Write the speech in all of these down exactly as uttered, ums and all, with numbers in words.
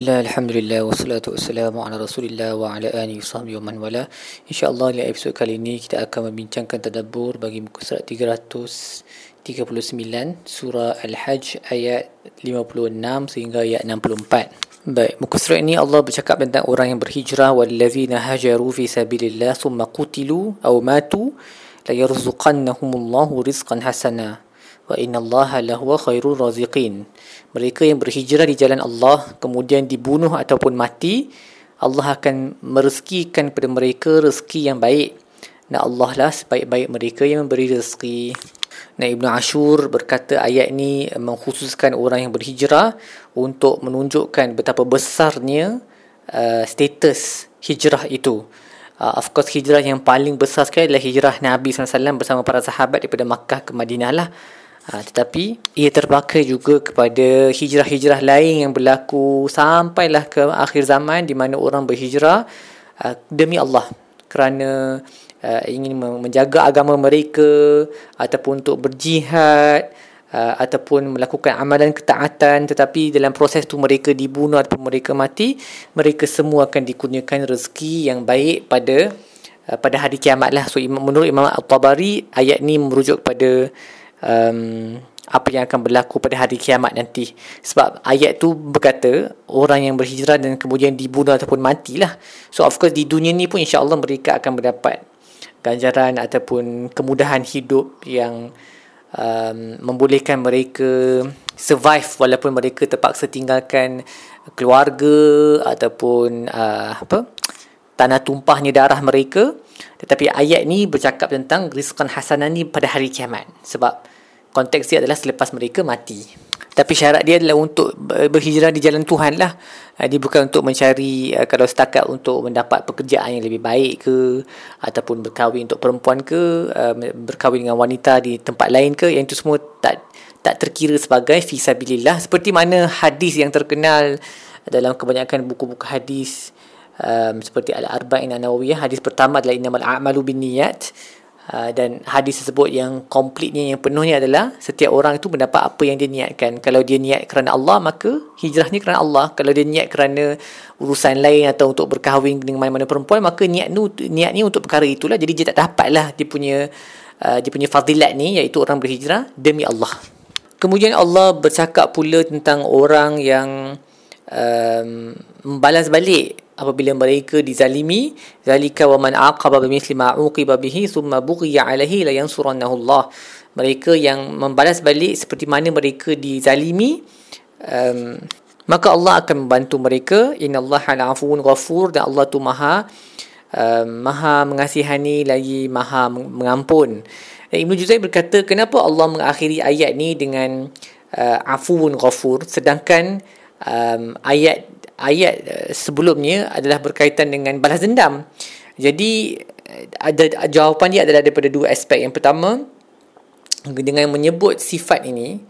Alhamdulillah, wassalatu wassalamu ala rasulillah wa ala alihi wasahbihi wa man wala. InsyaAllah dalam episod kali ini kita akan membincangkan tadabbur bagi muka surat tiga ratus tiga puluh sembilan surah Al-Hajj ayat lima puluh enam sehingga ayat enam puluh empat. Baik, muka surat ini Allah bercakap tentang orang yang berhijrah, wallazina hajaru fi sabilillah summa qutilu aw matu la yarzuqannahumullahu rizqan hasana wa innallaha lahuwa khairur raziqin. Mereka yang berhijrah di jalan Allah kemudian dibunuh ataupun mati, Allah akan merezekikan kepada mereka rezeki yang baik. Nah, Allah lah sebaik-baik mereka yang memberi rezeki. Nah, Ibn Ashur berkata ayat ni mengkhususkan orang yang berhijrah untuk menunjukkan betapa besarnya uh, status hijrah itu. Uh, of course, hijrah yang paling besar sekali adalah hijrah Nabi sallallahu alaihi wasallam bersama para sahabat daripada Makkah ke Madinah lah. Ha, tetapi ia terpakai juga kepada hijrah-hijrah lain yang berlaku sampailah ke akhir zaman, di mana orang berhijrah uh, demi Allah kerana uh, ingin menjaga agama mereka ataupun untuk berjihad uh, ataupun melakukan amalan ketaatan, tetapi dalam proses tu mereka dibunuh ataupun mereka mati. Mereka semua akan dikurniakan rezeki yang baik pada uh, pada hari kiamat lah. So menurut Imam Al-Tabari, ayat ni merujuk kepada Um, apa yang akan berlaku pada hari kiamat nanti, sebab ayat tu berkata orang yang berhijrah dan kemudian dibunuh ataupun matilah. So of course di dunia ni pun insyaAllah mereka akan mendapat ganjaran ataupun kemudahan hidup yang um, membolehkan mereka survive walaupun mereka terpaksa tinggalkan keluarga ataupun uh, apa tanah tumpahnya darah mereka. Tetapi ayat ni bercakap tentang rizqan hasanah ni pada hari kiamat, sebab konteks dia adalah selepas mereka mati. Tapi syarat dia adalah untuk berhijrah di jalan Tuhan lah. Dia bukan untuk mencari, kalau setakat untuk mendapat pekerjaan yang lebih baik ke, ataupun berkahwin untuk perempuan ke, berkahwin dengan wanita di tempat lain ke. Yang itu semua tak tak terkira sebagai fisabilillah, seperti mana hadis yang terkenal dalam kebanyakan buku-buku hadis. Um, seperti Al-Arba'in Al-Nawawiyah, hadis pertama adalah innamal a'malu binniyat, uh, dan hadis tersebut yang komplitnya, yang penuhnya adalah setiap orang itu mendapat apa yang dia niatkan. Kalau dia niat kerana Allah, maka hijrahnya kerana Allah. Kalau dia niat kerana urusan lain atau untuk berkahwin dengan mana-mana perempuan, maka niat nu, niat ni untuk perkara itulah. Jadi dia tak dapatlah dia punya uh, dia punya fadilat ni, iaitu orang berhijrah demi Allah. Kemudian Allah bercakap pula tentang orang yang um, membalas balik apabila mereka dizalimi. Zalika wa man aqaba bimithli ma uqiba bihi thumma bughiya alaihi la yansurannahu Allah. Mereka yang membalas balik seperti mana mereka dizalimi, um, maka Allah akan membantu mereka. Innallaha al-afuwun ghafur, dan Allah tu maha um, maha mengasihani lagi maha mengampun. Dan Ibn Juzay berkata, kenapa Allah mengakhiri ayat ni dengan uh, afuwun ghafur, sedangkan um, ayat Ayat sebelumnya adalah berkaitan dengan balas dendam. Jadi ada jawapan dia adalah daripada dua aspek. Yang pertama, dengan menyebut sifat ini,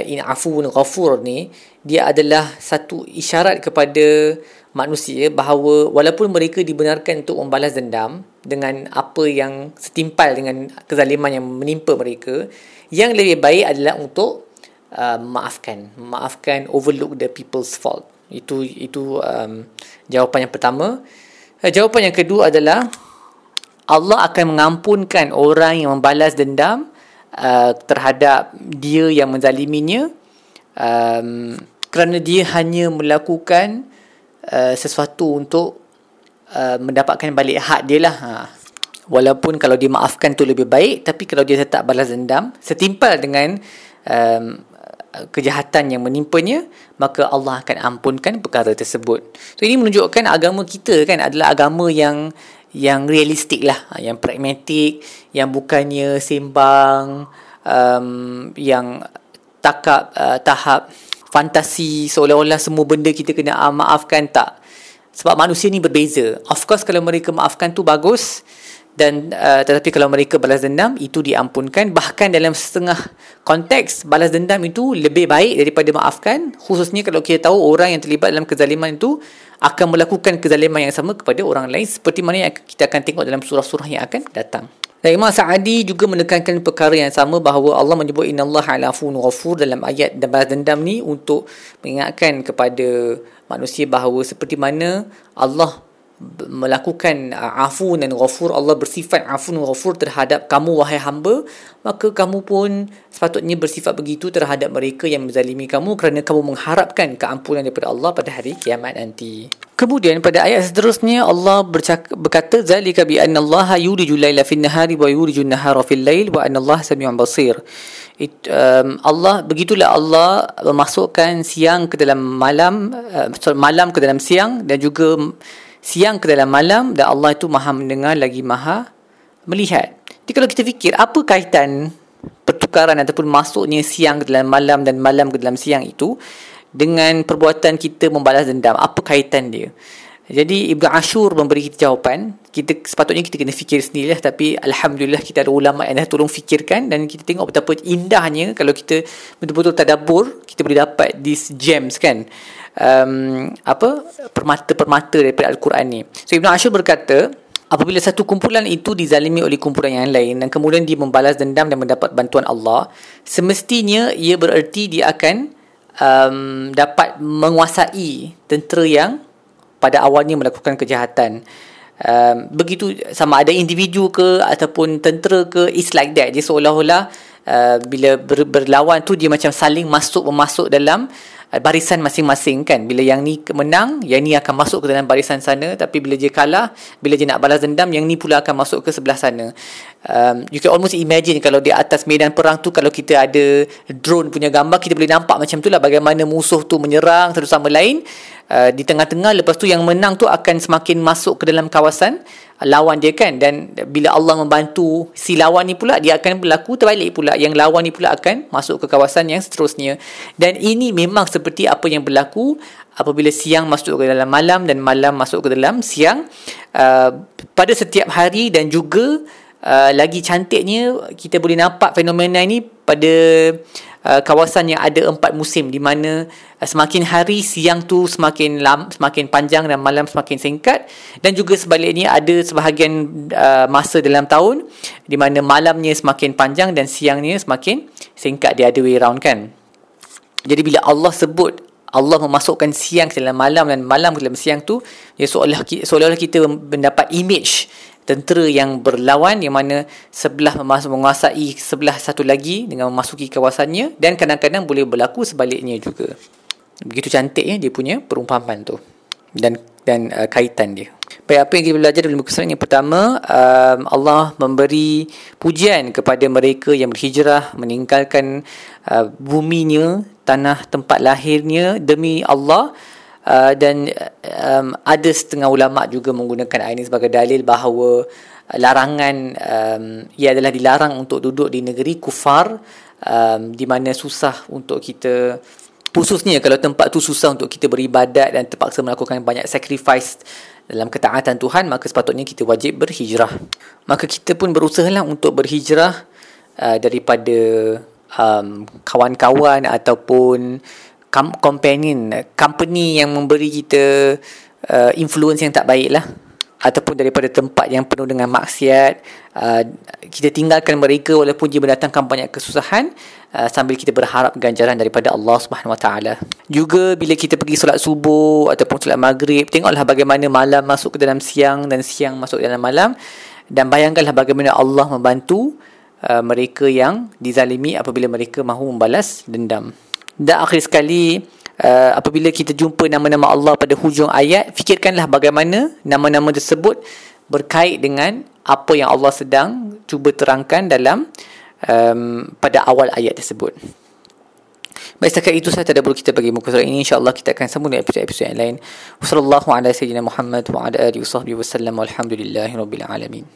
in afuun ghafur ni, dia adalah satu isyarat kepada manusia bahawa walaupun mereka dibenarkan untuk membalas dendam dengan apa yang setimpal dengan kezaliman yang menimpa mereka, yang lebih baik adalah untuk uh, maafkan, maafkan, overlook the people's fault. Itu itu um, jawapan yang pertama. Uh, jawapan yang kedua adalah Allah akan mengampunkan orang yang membalas dendam uh, terhadap dia yang menzaliminya, um, kerana dia hanya melakukan uh, sesuatu untuk uh, mendapatkan balik hak dia lah. Ha. Walaupun kalau dia maafkan tu lebih baik, tapi kalau dia tetap balas dendam setimpal dengan um, kejahatan yang menimpanya, maka Allah akan ampunkan perkara tersebut. So ini menunjukkan agama kita kan adalah agama yang yang realistik lah, yang pragmatik, yang bukannya sembang, um, yang takap uh, tahap fantasi seolah-olah semua benda kita kena uh, maafkan. Tak, sebab manusia ni berbeza. Of course kalau mereka maafkan tu bagus, dan uh, tetapi kalau mereka balas dendam, itu diampunkan. Bahkan dalam setengah konteks, balas dendam itu lebih baik daripada maafkan, khususnya kalau kita tahu orang yang terlibat dalam kezaliman itu akan melakukan kezaliman yang sama kepada orang lain, seperti mana yang kita akan tengok dalam surah-surah yang akan datang. Dan Imam Sa'adi juga menekankan perkara yang sama, bahawa Allah menyebut innallaha al-afuwun ghafur dalam ayat dan balas dendam ni untuk mengingatkan kepada manusia bahawa seperti mana Allah melakukan afun dan ghafur, Allah bersifat afun dan ghafur terhadap kamu wahai hamba, maka kamu pun sepatutnya bersifat begitu terhadap mereka yang menzalimi kamu, kerana kamu mengharapkan keampunan daripada Allah pada hari kiamat nanti. Kemudian pada ayat seterusnya Allah bercakap, berkata zalika bi anna Allah yuliju al-laila fi an-nahari wa yuliju an-nahara fi al-lail wa anna Allah sami'un basir. It, um, Allah begitulah Allah memasukkan siang ke dalam malam, uh, sorry, malam ke dalam siang dan juga siang ke dalam malam, dan Allah itu Maha mendengar lagi Maha melihat. Jadi kalau kita fikir apa kaitan pertukaran ataupun masuknya siang ke dalam malam dan malam ke dalam siang itu dengan perbuatan kita membalas dendam, apa kaitan dia? Jadi Ibn Ashur memberi kita jawapan. Kita sepatutnya kita kena fikir sendirilah, tapi alhamdulillah kita ada ulama yang dah tolong fikirkan, dan kita tengok betapa indahnya kalau kita betul-betul tadabbur, kita boleh dapat these gems kan, um, apa permata-permata daripada Al-Quran ni. So Ibn Ashur berkata, apabila satu kumpulan itu dizalimi oleh kumpulan yang lain dan kemudian dia membalas dendam dan mendapat bantuan Allah, semestinya ia bererti dia akan Um, dapat menguasai tentera yang pada awalnya melakukan kejahatan. Um, begitu sama ada individu ke ataupun tentera ke, it's like that. Dia seolah-olah uh, bila ber, berlawan tu dia macam saling masuk memasuk dalam uh, barisan masing-masing kan. Bila yang ni menang, yang ni akan masuk ke dalam barisan sana, tapi bila dia kalah, bila dia nak balas dendam, yang ni pula akan masuk ke sebelah sana. Um, you can almost imagine kalau di atas medan perang tu, kalau kita ada drone punya gambar, kita boleh nampak macam tu lah bagaimana musuh tu menyerang satu sama lain uh, di tengah-tengah. Lepas tu yang menang tu akan semakin masuk ke dalam kawasan lawan dia kan, dan bila Allah membantu si lawan ni pula, dia akan berlaku terbalik pula, yang lawan ni pula akan masuk ke kawasan yang seterusnya. Dan ini memang seperti apa yang berlaku apabila siang masuk ke dalam malam dan malam masuk ke dalam siang uh, pada setiap hari. Dan juga Uh, lagi cantiknya, kita boleh nampak fenomena ini pada uh, kawasan yang ada empat musim, di mana uh, semakin hari siang tu semakin lam, semakin panjang dan malam semakin singkat. Dan juga sebaliknya, ada sebahagian uh, masa dalam tahun di mana malamnya semakin panjang dan siangnya semakin singkat, dia ada way round kan. Jadi bila Allah sebut Allah memasukkan siang ke dalam malam dan malam ke dalam siang tu, dia seolah, seolah kita mendapat image tentera yang berlawan, yang mana sebelah menguasai sebelah satu lagi dengan memasuki kawasannya, dan kadang-kadang boleh berlaku sebaliknya juga. Begitu cantiknya dia punya perumpamaan tu dan dan uh, kaitan dia. Baik, apa yang kita belajar dari muka surat yang pertama, um, Allah memberi pujian kepada mereka yang berhijrah meninggalkan uh, buminya, tanah tempat lahirnya demi Allah. Uh, dan um, ada setengah ulama juga menggunakan ayat ini sebagai dalil bahawa larangan, um, ia adalah dilarang untuk duduk di negeri kufar, um, di mana susah untuk kita, khususnya kalau tempat tu susah untuk kita beribadat dan terpaksa melakukan banyak sacrifice dalam ketaatan Tuhan, maka sepatutnya kita wajib berhijrah. Maka kita pun berusahalah untuk berhijrah uh, daripada um, kawan-kawan ataupun companion, company yang memberi kita uh, influence yang tak baik lah, ataupun daripada tempat yang penuh dengan maksiat. Uh, kita tinggalkan mereka walaupun dia mendatangkan banyak kesusahan, uh, sambil kita berharap ganjaran daripada Allah subhanahu wa taala. Juga bila kita pergi solat subuh ataupun solat maghrib, tengoklah bagaimana malam masuk ke dalam siang dan siang masuk ke dalam malam, dan bayangkanlah bagaimana Allah membantu uh, mereka yang dizalimi apabila mereka mahu membalas dendam. Dan akhir sekali, uh, apabila kita jumpa nama-nama Allah pada hujung ayat, fikirkanlah bagaimana nama-nama tersebut berkait dengan apa yang Allah sedang cuba terangkan dalam um, pada awal ayat tersebut. Baik, setakat itu saya tadabbur kita bagi muka surat ini. InsyaAllah kita akan sambung dengan episod-episod yang lain. Wassalamualaikum warahmatullahi wabarakatuh. Wa ala sayyidina Muhammad wa ala alihi wa sahbihi wasallam. Walhamdulillahi rabbil alamin.